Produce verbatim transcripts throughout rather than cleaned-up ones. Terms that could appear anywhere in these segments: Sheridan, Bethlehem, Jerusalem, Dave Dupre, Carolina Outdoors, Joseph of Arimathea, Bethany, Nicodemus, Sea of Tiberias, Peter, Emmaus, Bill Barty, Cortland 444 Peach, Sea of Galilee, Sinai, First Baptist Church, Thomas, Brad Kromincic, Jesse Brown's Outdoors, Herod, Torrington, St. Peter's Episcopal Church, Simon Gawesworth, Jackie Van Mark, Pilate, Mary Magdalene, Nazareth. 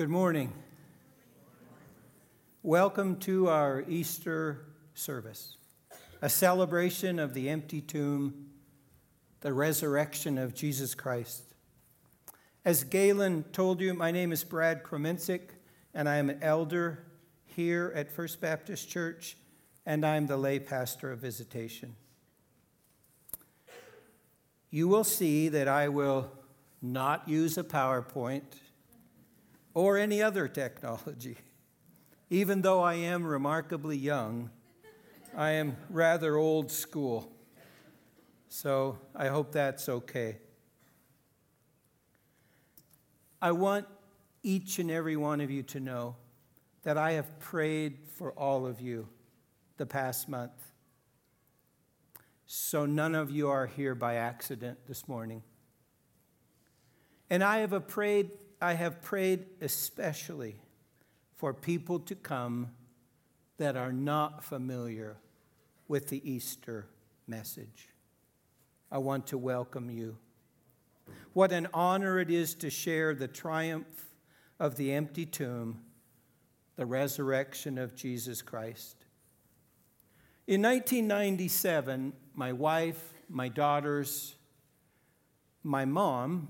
Good morning. Welcome to our Easter service, a celebration of the empty tomb, the resurrection of Jesus Christ. As Galen told you, my name is Brad Kromincic, and I am an elder here at First Baptist Church, and I am the lay pastor of Visitation. You will see that I will not use a PowerPoint or any other technology. Even though I am remarkably young, I am rather old school. So I hope that's okay. I want each and every one of you to know that I have prayed for all of you the past month. So none of you are here by accident this morning. And I have prayed I have prayed especially for people to come that are not familiar with the Easter message. I want to welcome you. What an honor it is to share the triumph of the empty tomb, the resurrection of Jesus Christ. In nineteen ninety-seven, my wife, my daughters, my mom,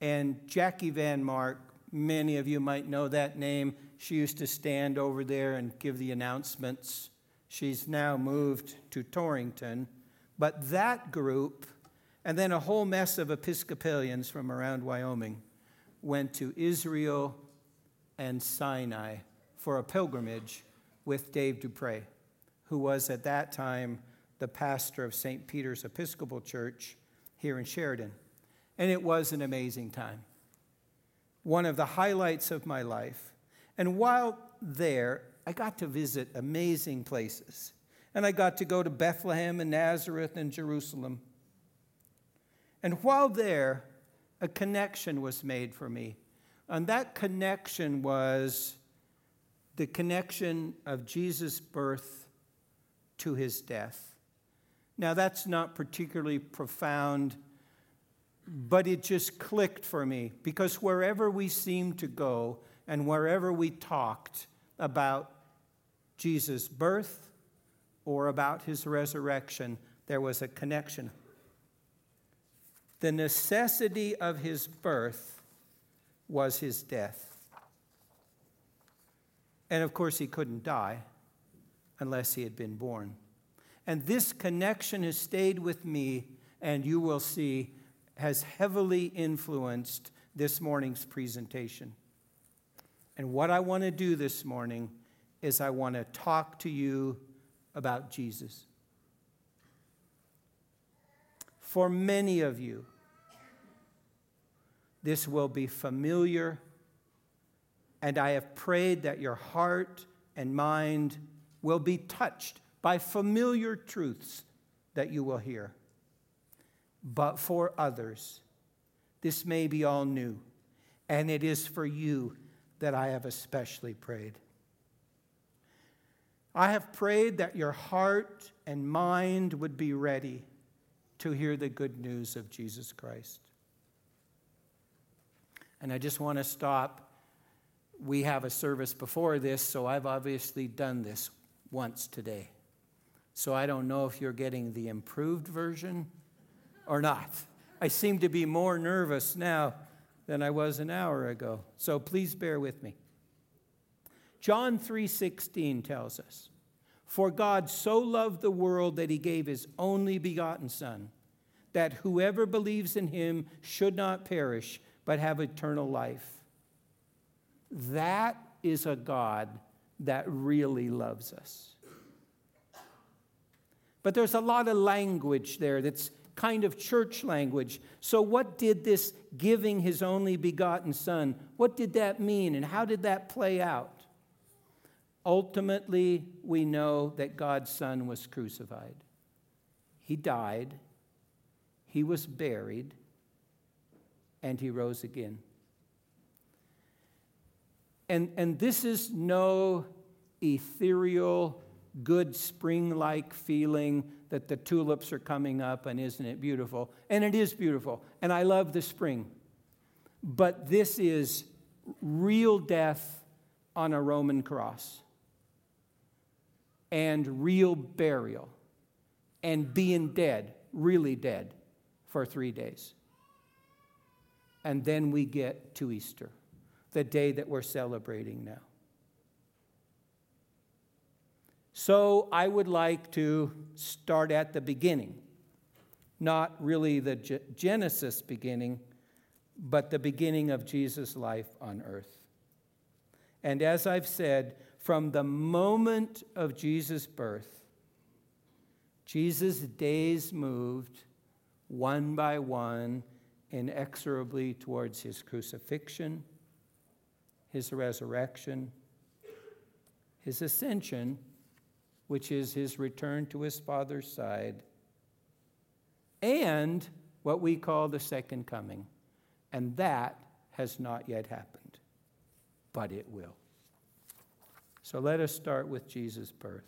and Jackie Van Mark, many of you might know that name. She used to stand over there and give the announcements. She's now moved to Torrington. But that group, and then a whole mess of Episcopalians from around Wyoming, went to Israel and Sinai for a pilgrimage with Dave Dupre, who was at that time the pastor of Saint Peter's Episcopal Church here in Sheridan. And it was an amazing time, one of the highlights of my life. And while there, I got to visit amazing places. And I got to go to Bethlehem and Nazareth and Jerusalem. And while there, a connection was made for me. And that connection was the connection of Jesus' birth to his death. Now, that's not particularly profound, but it just clicked for me, because wherever we seemed to go and wherever we talked about Jesus' birth or about his resurrection, there was a connection. The necessity of his birth was his death. And of course, he couldn't die unless he had been born. And this connection has stayed with me, and you will see has heavily influenced this morning's presentation. And what I want to do this morning is I want to talk to you about Jesus. For many of you, this will be familiar, and I have prayed that your heart and mind will be touched by familiar truths that you will hear. But for others, this may be all new, and it is for you that I have especially prayed. I have prayed that your heart and mind would be ready to hear the good news of Jesus Christ. And I just want to stop. We have a service before this, so I've obviously done this once today. So I don't know if you're getting the improved version or not. I seem to be more nervous now than I was an hour ago, so please bear with me. John three sixteen tells us, "For God so loved the world that he gave his only begotten Son, that whoever believes in him should not perish, but have eternal life." That is a God that really loves us. But there's a lot of language there that's kind of church language. So what did this giving his only begotten Son, what did that mean, and how did that play out? Ultimately, we know that God's Son was crucified. He died, he was buried, and he rose again. And, and this is no ethereal, good spring-like feeling that the tulips are coming up and isn't it beautiful? And it is beautiful, and I love the spring. But this is real death on a Roman cross and real burial and being dead, really dead, for three days. And then we get to Easter, the day that we're celebrating now. So I would like to start at the beginning, not really the G- Genesis beginning, but the beginning of Jesus' life on earth. And as I've said, from the moment of Jesus' birth, Jesus' days moved one by one inexorably towards his crucifixion, his resurrection, his ascension, which is his return to his Father's side, and what we call the second coming. And that has not yet happened, but it will. So let us start with Jesus' birth.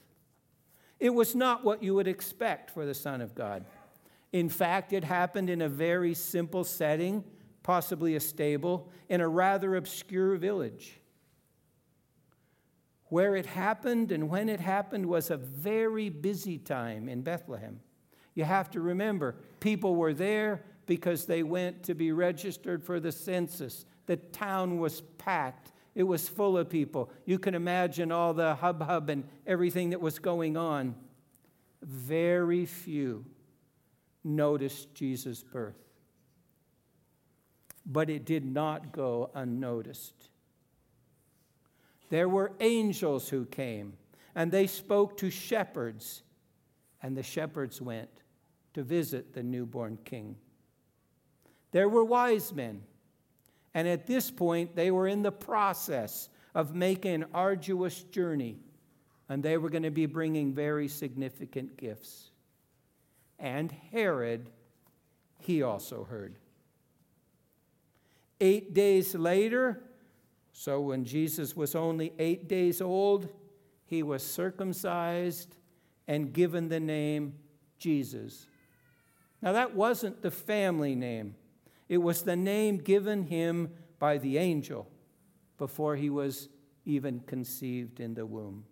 It was not what you would expect for the Son of God. In fact, it happened in a very simple setting, possibly a stable, in a rather obscure village. Where it happened and when it happened was a very busy time in Bethlehem. You have to remember, people were there because they went to be registered for the census. The town was packed. It was full of people. You can imagine all the hubbub and everything that was going on. Very few noticed Jesus' birth. But it did not go unnoticed. There were angels who came, and they spoke to shepherds, and the shepherds went to visit the newborn king. There were wise men, and at this point, they were in the process of making an arduous journey, and they were going to be bringing very significant gifts. And Herod, he also heard. Eight days later, so when Jesus was only eight days old, he was circumcised and given the name Jesus. Now that wasn't the family name. It was the name given him by the angel before he was even conceived in the womb.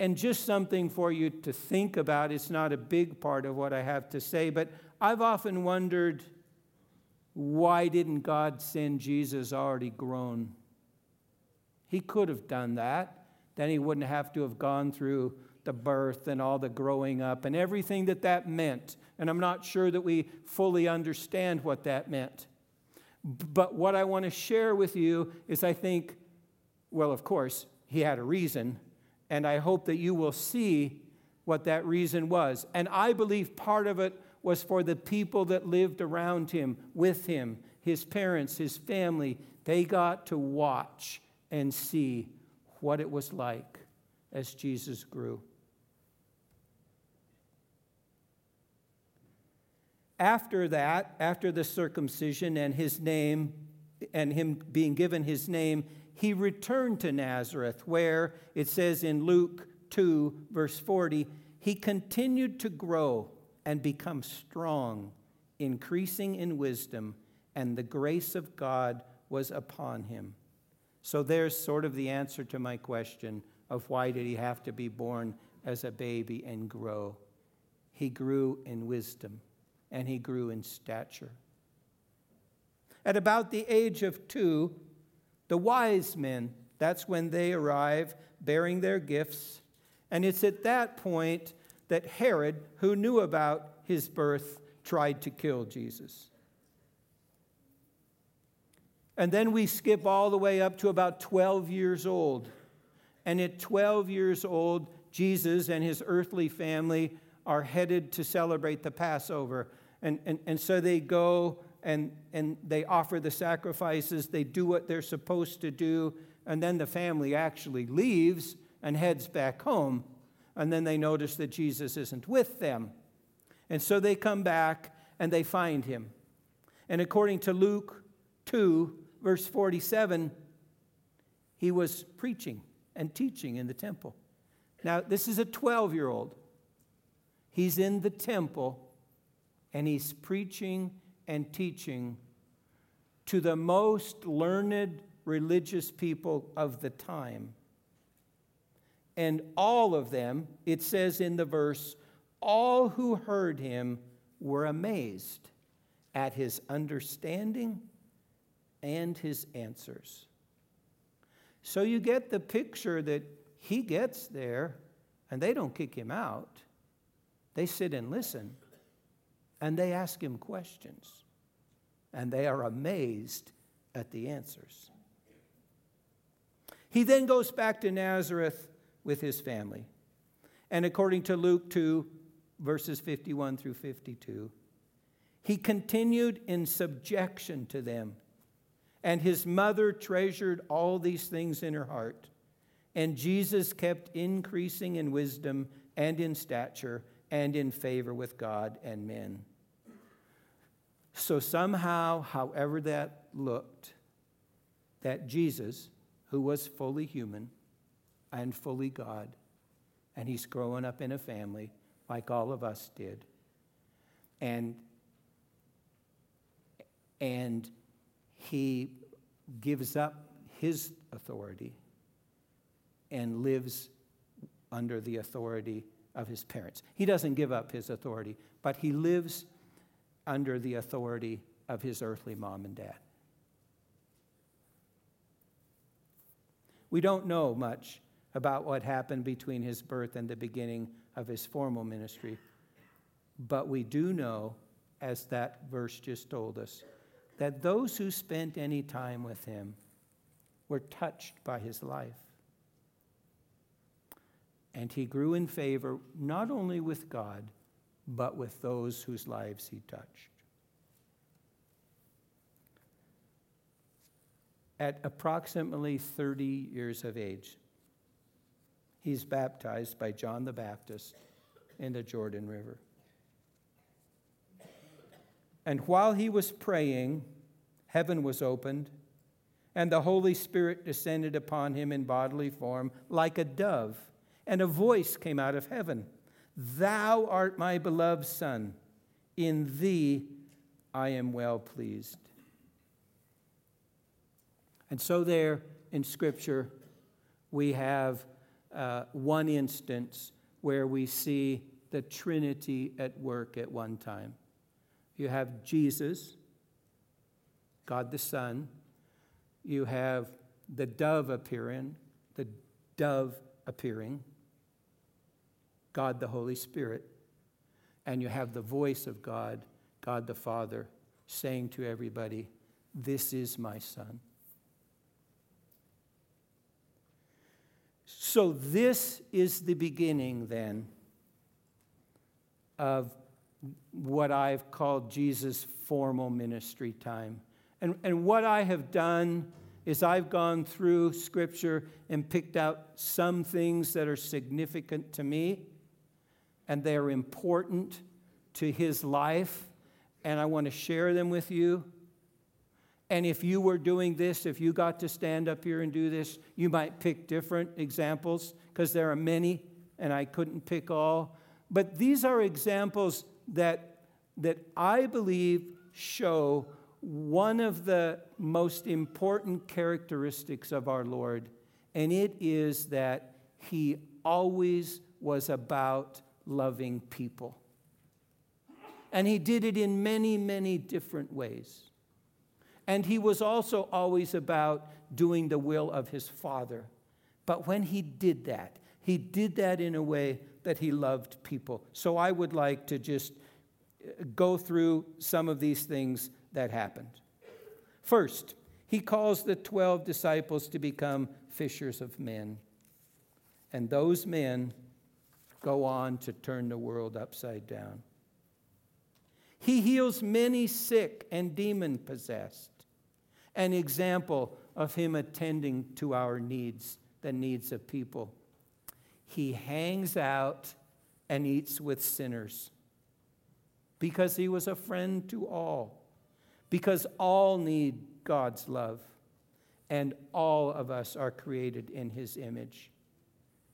And just something for you to think about. It's not a big part of what I have to say, but I've often wondered, why didn't God send Jesus already grown? He could have done that. Then he wouldn't have to have gone through the birth and all the growing up and everything that that meant. And I'm not sure that we fully understand what that meant. But what I want to share with you is, I think, well, of course, he had a reason. And I hope that you will see what that reason was. And I believe part of it was for the people that lived around him, with him, his parents, his family. They got to watch and see what it was like as Jesus grew. After that, after the circumcision and his name, and him being given his name, he returned to Nazareth, where it says in Luke two, verse forty, he continued to grow and become strong, increasing in wisdom, and the grace of God was upon him. So there's sort of the answer to my question of why did he have to be born as a baby and grow? He grew in wisdom, and he grew in stature. At about the age of two, the wise men, that's when they arrive, bearing their gifts. And it's at that point that Herod, who knew about his birth, tried to kill Jesus. And then we skip all the way up to about twelve years old. And at twelve years old, Jesus and his earthly family are headed to celebrate the Passover. And, and, and so they go... And, and they offer the sacrifices, they do what they're supposed to do, and then the family actually leaves and heads back home. And then they notice that Jesus isn't with them. And so they come back and they find him. And according to Luke two, verse forty-seven, he was preaching and teaching in the temple. Now, this is a twelve-year-old. He's in the temple and he's preaching and teaching, to the most learned religious people of the time. And all of them, it says in the verse, all who heard him were amazed at his understanding and his answers. So you get the picture that he gets there, and they don't kick him out. They sit and listen, and they ask him questions, and they are amazed at the answers. He then goes back to Nazareth with his family. And according to Luke two, verses fifty-one through fifty-two, he continued in subjection to them. And his mother treasured all these things in her heart. And Jesus kept increasing in wisdom and in stature and in favor with God and men. So somehow, however that looked, that Jesus, who was fully human and fully God, and he's growing up in a family like all of us did, and, and he gives up his authority and lives under the authority of his parents. He doesn't give up his authority, but he lives under the authority of his earthly mom and dad. We don't know much about what happened between his birth and the beginning of his formal ministry, but we do know, as that verse just told us, that those who spent any time with him were touched by his life. And he grew in favor not only with God, but with those whose lives he touched. At approximately thirty years of age, he's baptized by John the Baptist in the Jordan River. And while he was praying, heaven was opened, and the Holy Spirit descended upon him in bodily form like a dove, and a voice came out of heaven, "Thou art my beloved Son, in thee I am well pleased." And so there in Scripture, we have uh, one instance where we see the Trinity at work at one time. You have Jesus, God the Son. You have the dove appearing, the dove appearing, God the Holy Spirit. And you have the voice of God, God the Father, saying to everybody, "This is my Son." So this is the beginning, then, of what I've called Jesus' formal ministry time. And, and what I have done is I've gone through Scripture and picked out some things that are significant to me, and they are important to his life, and I want to share them with you. And if you were doing this, if you got to stand up here and do this, you might pick different examples, because there are many, and I couldn't pick all. But these are examples that, that I believe show one of the most important characteristics of our Lord, and it is that he always was about loving people. And he did it in many, many different ways. And he was also always about doing the will of his Father. But when he did that, he did that in a way that he loved people. So I would like to just go through some of these things that happened. First, he calls the twelve disciples to become fishers of men. And those men go on to turn the world upside down. He heals many sick and demon-possessed, an example of him attending to our needs, the needs of people. He hangs out and eats with sinners because he was a friend to all, because all need God's love, and all of us are created in his image.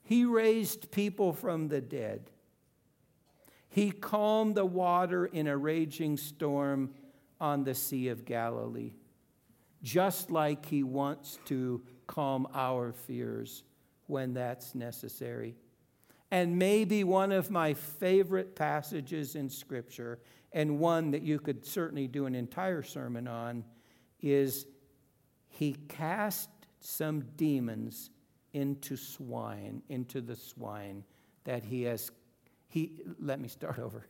He raised people from the dead. He calmed the water in a raging storm on the Sea of Galilee. just like he wants to calm our fears when that's necessary. And maybe one of my favorite passages in Scripture, and one that you could certainly do an entire sermon on, is he cast some demons into swine, into the swine that he has, he, let me start over.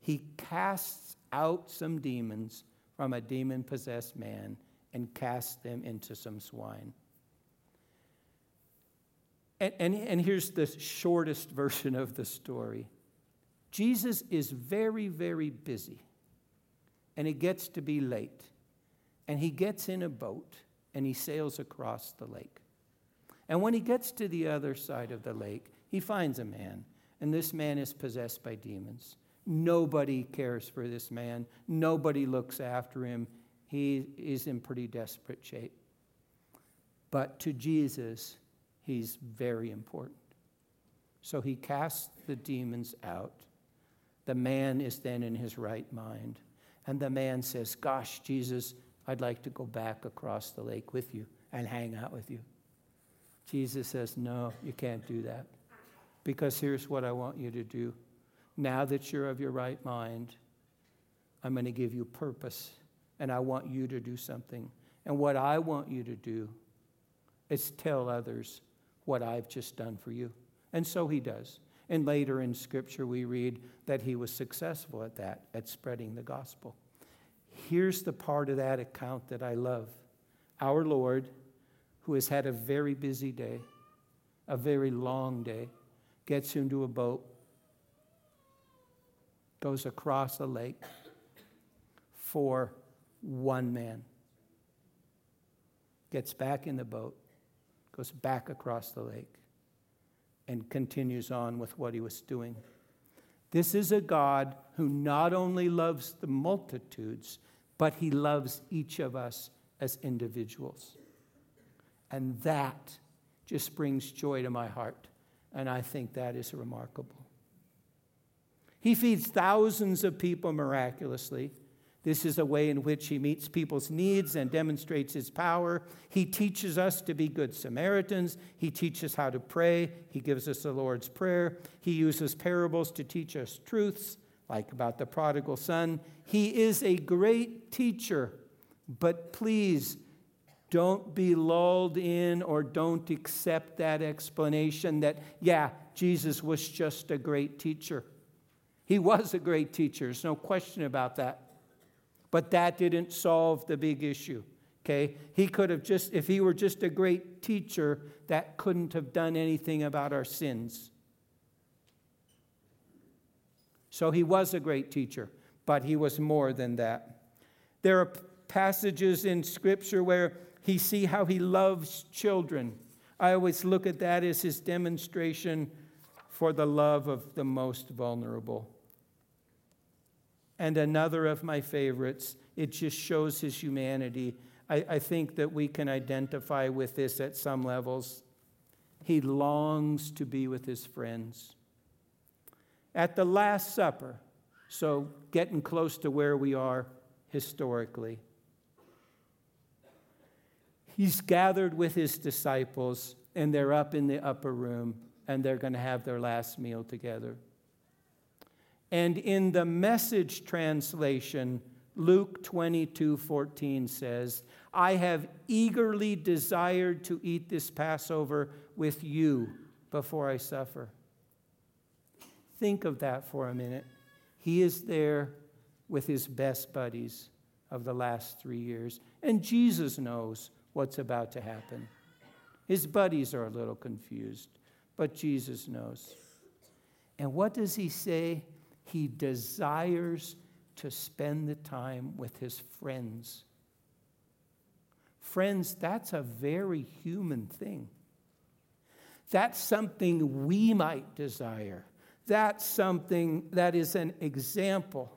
He casts out some demons from a demon-possessed man and casts them into some swine. And, and, and here's the shortest version of the story. Jesus is very, very busy, and it gets to be late, and he gets in a boat, and he sails across the lake. And when he gets to the other side of the lake, he finds a man, and this man is possessed by demons. Nobody cares for this man. Nobody looks after him. He is in pretty desperate shape. But to Jesus, he's very important. So he casts the demons out. The man is then in his right mind. And the man says, gosh, Jesus, I'd like to go back across the lake with you and hang out with you. Jesus says, no, you can't do that. Because here's what I want you to do. Now that you're of your right mind, I'm going to give you purpose, and I want you to do something. And what I want you to do is tell others what I've just done for you. And so he does. And later in Scripture, we read that he was successful at that, at spreading the gospel. Here's the part of that account that I love. Our Lord, who has had a very busy day, a very long day, gets into a boat, goes across a lake for one man, gets back in the boat, goes back across the lake, and continues on with what he was doing. This is a God who not only loves the multitudes, but he loves each of us as individuals. And that just brings joy to my heart. And I think that is remarkable. He feeds thousands of people miraculously. This is a way in which he meets people's needs and demonstrates his power. He teaches us to be good Samaritans. He teaches how to pray. He gives us the Lord's Prayer. He uses parables to teach us truths, like about the prodigal son. He is a great teacher, but please don't be lulled in or don't accept that explanation that, yeah, Jesus was just a great teacher. He was a great teacher. There's no question about that. But that didn't solve the big issue, okay? He could have just, if he were just a great teacher, that couldn't have done anything about our sins. So he was a great teacher, but he was more than that. There are passages in Scripture where he see how he loves children. I always look at that as his demonstration for the love of the most vulnerable. And another of my favorites, it just shows his humanity. I, I think that we can identify with this at some levels. He longs to be with his friends. At the Last Supper, so getting close to where we are historically, he's gathered with his disciples, and they're up in the upper room, and they're going to have their last meal together. And in the Message translation, Luke twenty-two fourteen says, I have eagerly desired to eat this Passover with you before I suffer. Think of that for a minute. He is there with his best buddies of the last three years. And Jesus knows what's about to happen. His buddies are a little confused, but Jesus knows. And what does he say? He desires to spend the time with his friends. Friends, that's a very human thing. That's something we might desire. That's something that is an example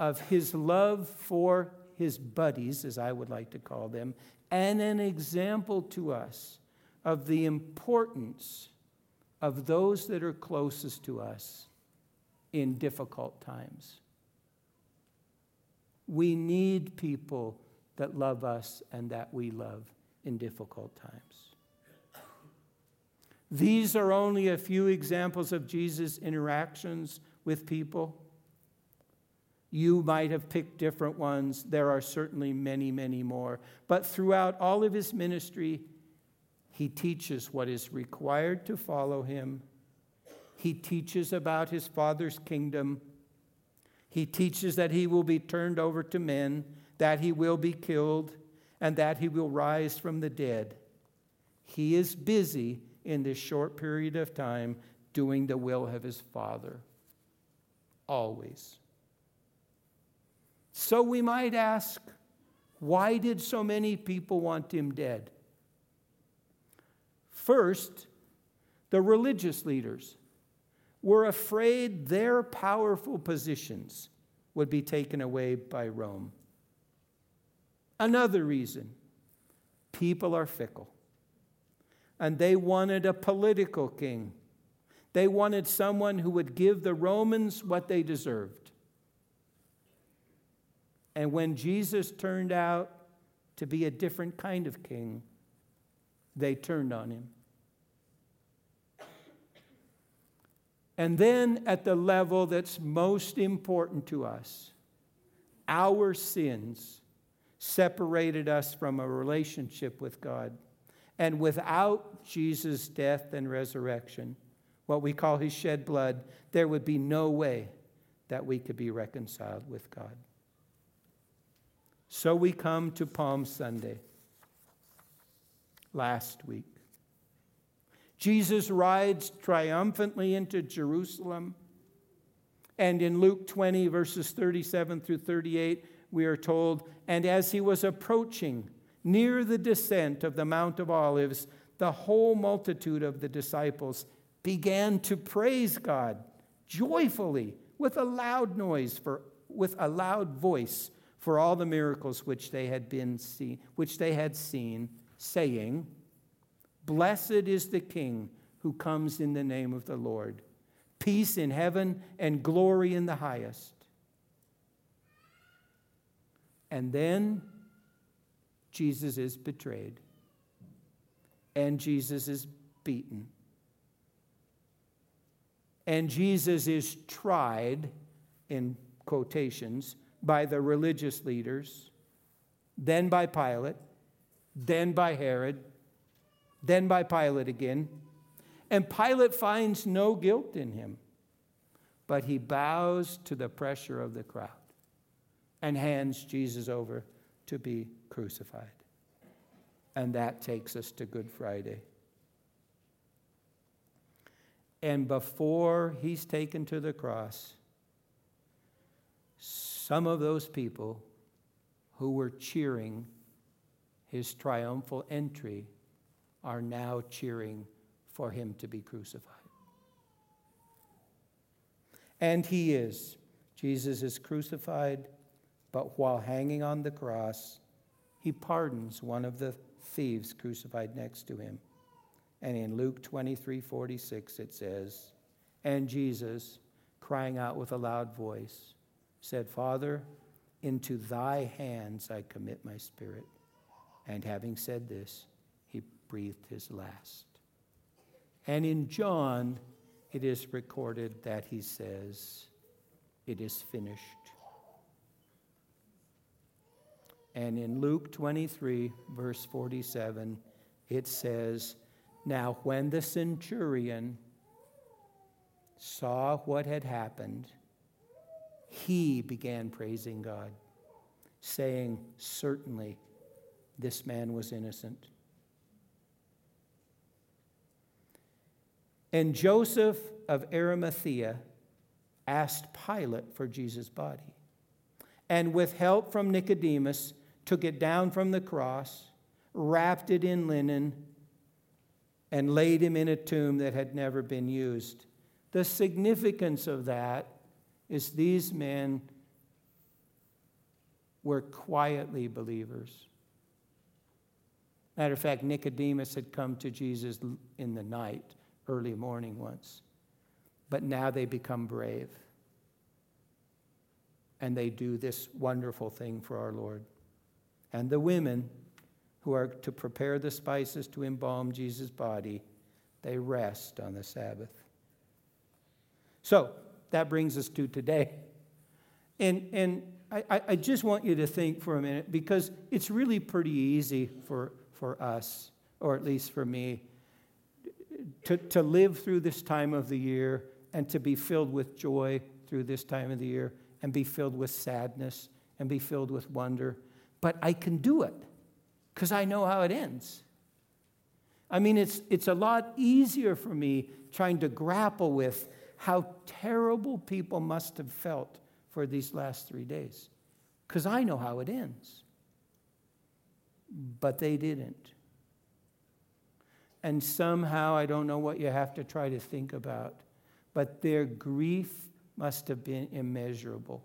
of his love for his buddies, as I would like to call them, and an example to us of the importance of those that are closest to us in difficult times. We need people that love us and that we love in difficult times. These are only a few examples of Jesus' interactions with people. You might have picked different ones. There are certainly many, many more. But throughout all of his ministry, he teaches what is required to follow him. He teaches about his Father's kingdom. He teaches that he will be turned over to men, that he will be killed, and that he will rise from the dead. He is busy in this short period of time doing the will of his Father. Always. So we might ask, why did so many people want him dead? First, the religious leaders were afraid their powerful positions would be taken away by Rome. Another reason, people are fickle. And they wanted a political king. They wanted someone who would give the Romans what they deserved. And when Jesus turned out to be a different kind of king, they turned on him. And then at the level that's most important to us, our sins separated us from a relationship with God. And without Jesus' death and resurrection, what we call his shed blood, there would be no way that we could be reconciled with God. So we come to Palm Sunday, last week. Jesus rides triumphantly into Jerusalem. And in Luke twenty, verses thirty-seven through thirty-eight, we are told, and as he was approaching near the descent of the Mount of Olives, the whole multitude of the disciples began to praise God joyfully with a loud noise, for with a loud voice, for all the miracles which they had been seen, which they had seen, saying, "Blessed is the King who comes in the name of the Lord. Peace in heaven and glory in the highest." And then Jesus is betrayed, and Jesus is beaten, and Jesus is tried, in quotations, by the religious leaders, then by Pilate, then by Herod, then by Pilate again. And Pilate finds no guilt in him, but he bows to the pressure of the crowd and hands Jesus over to be crucified. And that takes us to Good Friday. And before he's taken to the cross, some of those people who were cheering his triumphal entry are now cheering for him to be crucified. And he is. Jesus is crucified, but while hanging on the cross, he pardons one of the thieves crucified next to him. And in Luke twenty-three forty-six it says, and Jesus, crying out with a loud voice, said, "Father, into thy hands I commit my spirit." And having said this, he breathed his last. And in John, it is recorded that he says, "It is finished." And in Luke twenty-three, verse forty-seven, it says, now when the centurion saw what had happened, he began praising God, saying, "Certainly, this man was innocent." And Joseph of Arimathea asked Pilate for Jesus' body, and with help from Nicodemus, took it down from the cross, wrapped it in linen, and laid him in a tomb that had never been used. The significance of that is these men were quietly believers. Matter of fact, Nicodemus had come to Jesus in the night, early morning once, but now they become brave. And they do this wonderful thing for our Lord. and the women who are to prepare the spices to embalm Jesus' body, they rest on the Sabbath. So that brings us to today. And, and I, I just want you to think for a minute, because it's really pretty easy for, for us, or at least for me, to, to live through this time of the year and to be filled with joy through this time of the year and be filled with sadness and be filled with wonder. But I can do it because I know how it ends. I mean, it's it's a lot easier for me trying to grapple with how terrible people must have felt for these last three days, because I know how it ends. But they didn't. And somehow, I don't know what you have to try to think about, but their grief must have been immeasurable.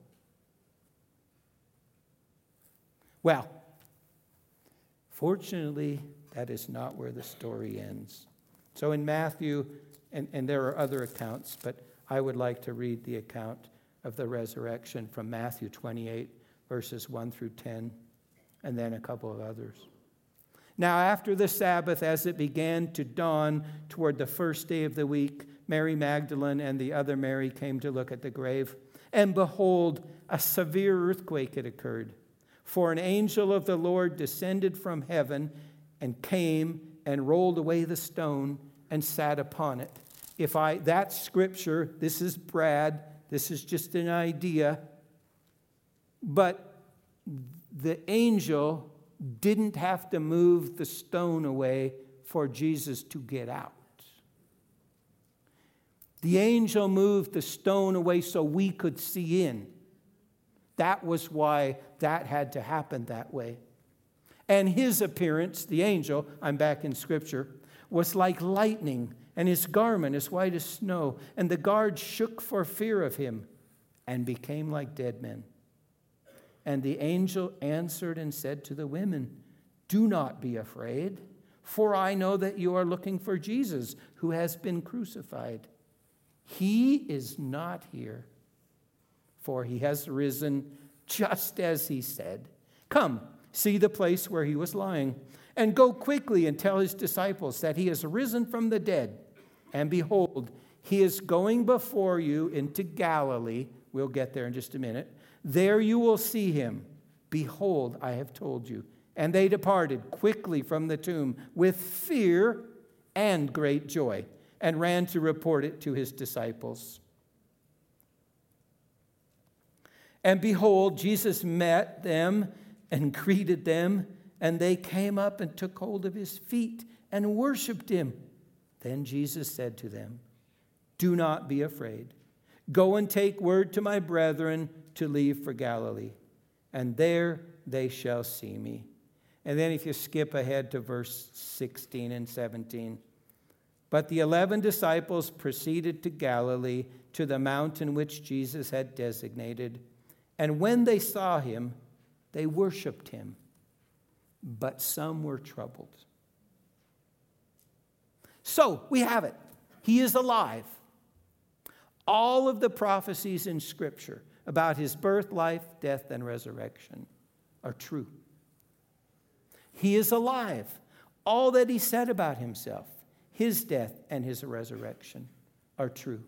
Well, fortunately, that is not where the story ends. So in Matthew, and, and there are other accounts, but I would like to read the account of the resurrection from Matthew twenty-eight, verses one through ten, and then a couple of others. Now, after the Sabbath, as it began to dawn toward the first day of the week, Mary Magdalene and the other Mary came to look at the grave. And behold, a severe earthquake had occurred. For an angel of the Lord descended from heaven and came and rolled away the stone and sat upon it. If I, that's scripture, this is Brad, this is just an idea. But the angel didn't have to move the stone away for Jesus to get out. The angel moved the stone away so we could see in. That was why that had to happen that way. And his appearance, the angel, I'm back in scripture, was like lightning, and his garment as white as snow. And the guards shook for fear of him and became like dead men. And the angel answered and said to the women, "Do not be afraid, for I know that you are looking for Jesus, who has been crucified. He is not here, for he has risen just as he said. Come, see the place where he was lying, and go quickly and tell his disciples that he has risen from the dead. And behold, he is going before you into Galilee." We'll get there in just a minute. "There you will see him. Behold, I have told you." And they departed quickly from the tomb with fear and great joy, and ran to report it to his disciples. And behold, Jesus met them and greeted them, and they came up and took hold of his feet and worshiped him. Then Jesus said to them, "Do not be afraid. Go and take word to my brethren to leave for Galilee, and there they shall see me." And then if you skip ahead to verse sixteen and seventeen, "But the eleven disciples proceeded to Galilee, to the mountain which Jesus had designated. And when they saw him, they worshiped him, but some were troubled." So we have it. He is alive. All of the prophecies in Scripture about his birth, life, death, and resurrection are true. He is alive. All that he said about himself, his death and his resurrection, are true.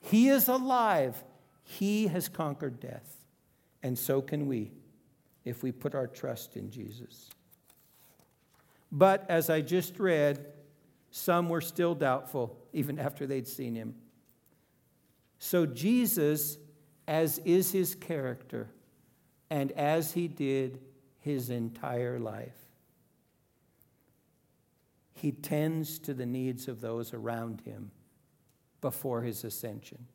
He is alive. He has conquered death. And so can we, if we put our trust in Jesus. But as I just read, some were still doubtful, even after they'd seen him. So Jesus, as is his character, and as he did his entire life, he tends to the needs of those around him before his ascension.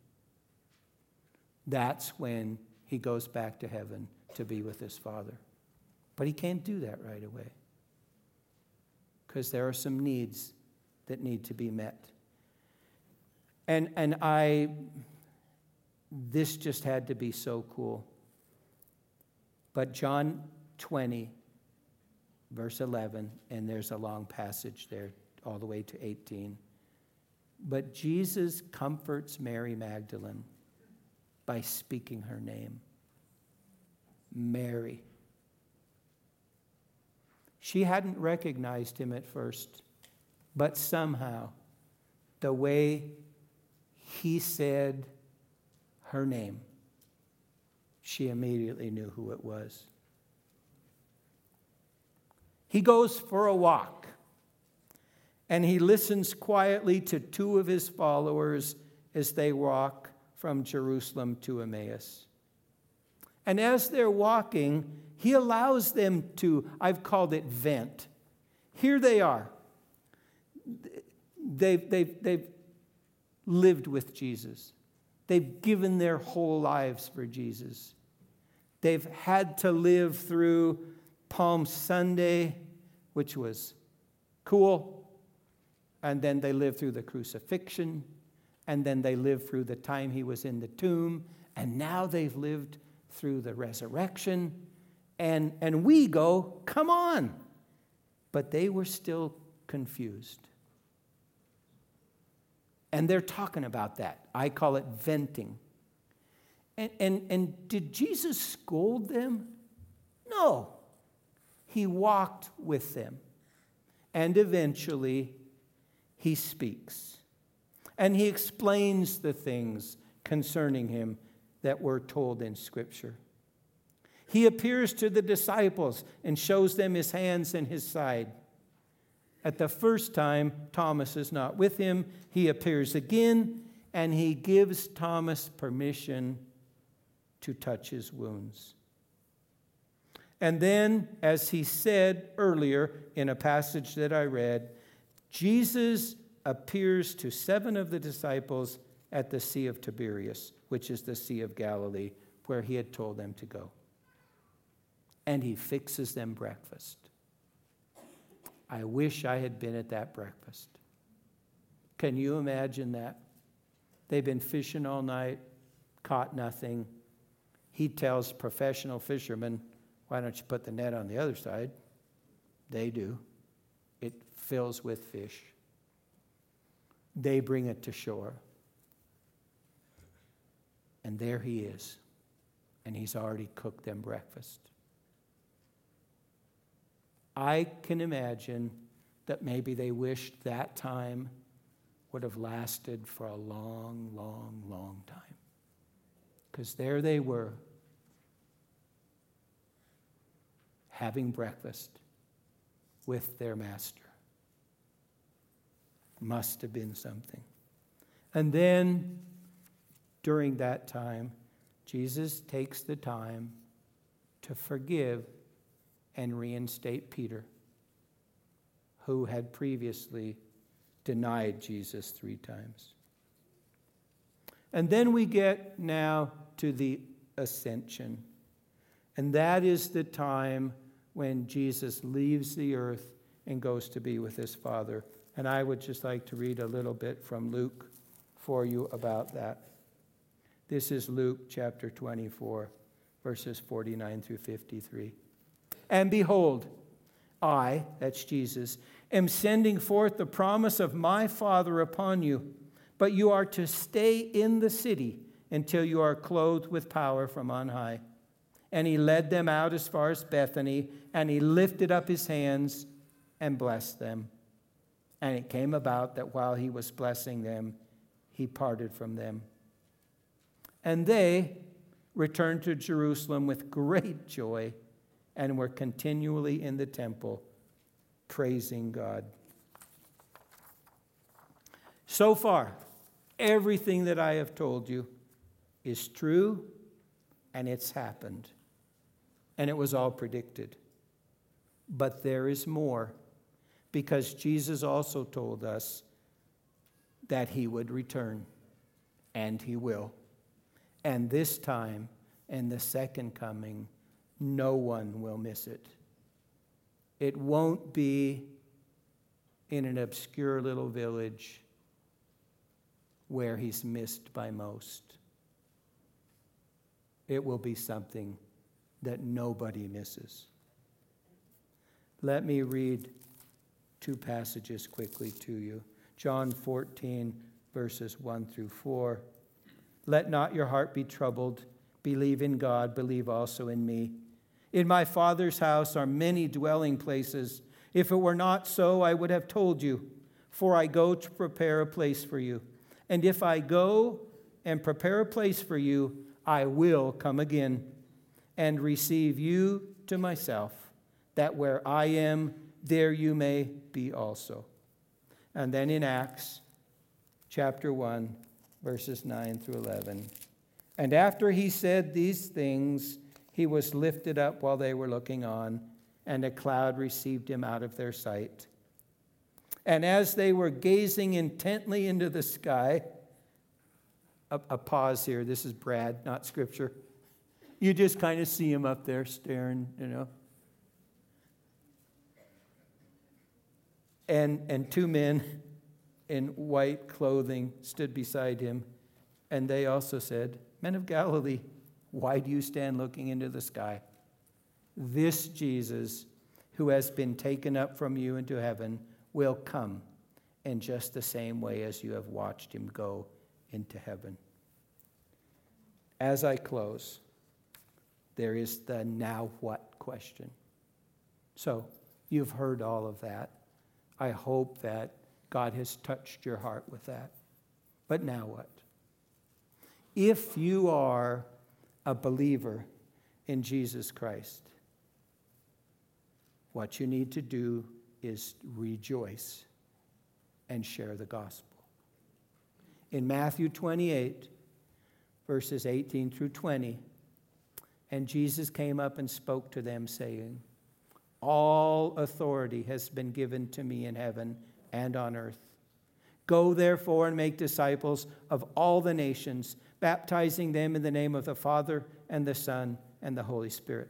That's when he goes back to heaven to be with his Father. But he can't do that right away, because there are some needs that need to be met. And, and I, this just had to be so cool. But John twenty, verse eleven, and there's a long passage there all the way to eighteen. But Jesus comforts Mary Magdalene by speaking her name. Mary. She hadn't recognized him at first, but somehow, the way he said her name, she immediately knew who it was. He goes for a walk, and he listens quietly to two of his followers as they walk from Jerusalem to Emmaus. And as they're walking, he allows them to, I've called it vent. Here they are. They've, they've, they've lived with Jesus. They've given their whole lives for Jesus. They've had to live through Palm Sunday, which was cool. And then they lived through the crucifixion. And then they lived through the time he was in the tomb. And now they've lived through the resurrection. And, and we go, come on. But they were still confused. And they're talking about that. I call it venting. And, and, and did Jesus scold them? No. He walked with them. And eventually, he speaks. And he explains the things concerning him that were told in Scripture. He appears to the disciples and shows them his hands and his side. At the first time, Thomas is not with him. He appears again, and he gives Thomas permission to touch his wounds. And then, as he said earlier in a passage that I read, Jesus appears to seven of the disciples at the Sea of Tiberias, which is the Sea of Galilee, where he had told them to go. And he fixes them breakfast. I wish I had been at that breakfast. Can you imagine that? They've been fishing all night, caught nothing. He tells professional fishermen, why don't you put the net on the other side? They do. It fills with fish. They bring it to shore. And there he is. And he's already cooked them breakfast. I can imagine that maybe they wished that time would have lasted for a long, long, long time. Because there they were, having breakfast with their master. Must have been something. And then, during that time, Jesus takes the time to forgive and reinstate Peter, who had previously denied Jesus three times. And then we get now to the ascension. And that is the time when Jesus leaves the earth and goes to be with his Father. And I would just like to read a little bit from Luke for you about that. This is Luke chapter twenty-four, verses forty-nine through fifty-three. And behold, I, that's Jesus, am sending forth the promise of my Father upon you, but you are to stay in the city until you are clothed with power from on high. And he led them out as far as Bethany, and he lifted up his hands and blessed them. And it came about that while he was blessing them, he parted from them. And they returned to Jerusalem with great joy, and were continually in the temple, praising God. So far, everything that I have told you is true, and it's happened. And it was all predicted. But there is more, because Jesus also told us that he would return, and he will. And this time, in the second coming, no one will miss it. It won't be in an obscure little village where he's missed by most. It will be something that nobody misses. Let me read two passages quickly to you. John fourteen, verses one through four. Let not your heart be troubled. Believe in God, believe also in me. In my Father's house are many dwelling places. If it were not so, I would have told you, for I go to prepare a place for you. And if I go and prepare a place for you, I will come again and receive you to myself, that where I am, there you may be also. And then in Acts chapter one, verses nine through eleven. And after he said these things, he was lifted up while they were looking on, and a cloud received him out of their sight. And as they were gazing intently into the sky, a, a pause here. This is Brad, not Scripture. You just kind of see him up there staring, you know. And and two men in white clothing stood beside him, and they also said, Men of Galilee, why do you stand looking into the sky? This Jesus, who has been taken up from you into heaven, will come in just the same way as you have watched him go into heaven. As I close, there is the now what question. So you've heard all of that. I hope that God has touched your heart with that. But now what? If you are a believer in Jesus Christ, what you need to do is rejoice and share the gospel. In Matthew twenty-eight, verses eighteen through twenty, and Jesus came up and spoke to them, saying, All authority has been given to me in heaven and on earth. Go therefore and make disciples of all the nations, baptizing them in the name of the Father and the Son and the Holy Spirit.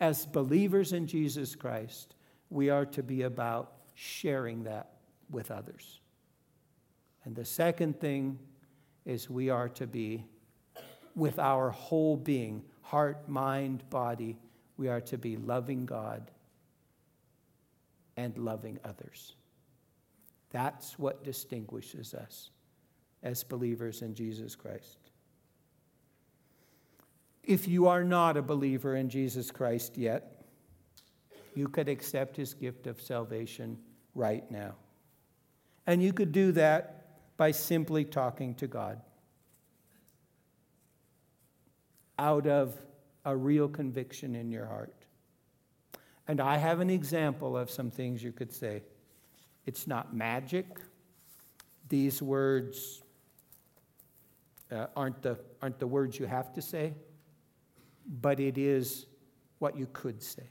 As believers in Jesus Christ, we are to be about sharing that with others. And the second thing is we are to be, with our whole being, heart, mind, body, we are to be loving God and loving others. That's what distinguishes us as believers in Jesus Christ. If you are not a believer in Jesus Christ yet, you could accept his gift of salvation right now. And you could do that by simply talking to God out of a real conviction in your heart. And I have an example of some things you could say. It's not magic. These words uh, aren't the aren't the words you have to say, but it is what you could say.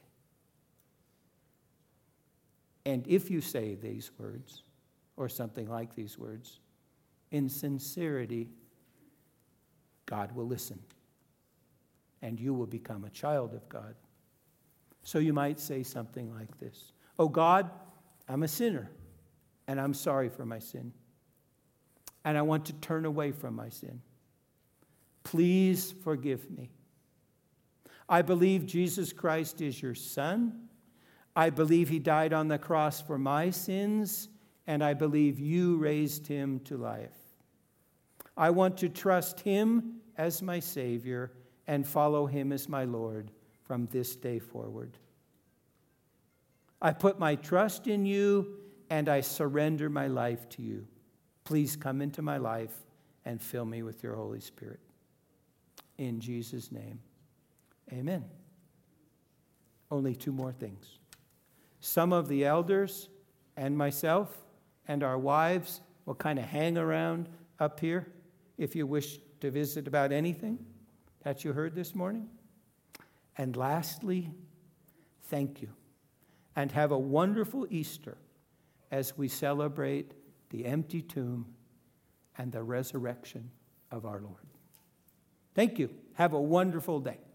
And if you say these words, or something like these words, in sincerity, God will listen, and you will become a child of God. So you might say something like this, Oh God, I'm a sinner, and I'm sorry for my sin, and I want to turn away from my sin. Please forgive me. I believe Jesus Christ is your Son. I believe he died on the cross for my sins, and I believe you raised him to life. I want to trust him as my Savior and follow him as my Lord from this day forward. I put my trust in you, and I surrender my life to you. Please come into my life and fill me with your Holy Spirit. In Jesus' name, amen. Only two more things. Some of the elders and myself and our wives will kind of hang around up here if you wish to visit about anything that you heard this morning. And lastly, thank you. And have a wonderful Easter as we celebrate the empty tomb and the resurrection of our Lord. Thank you. Have a wonderful day.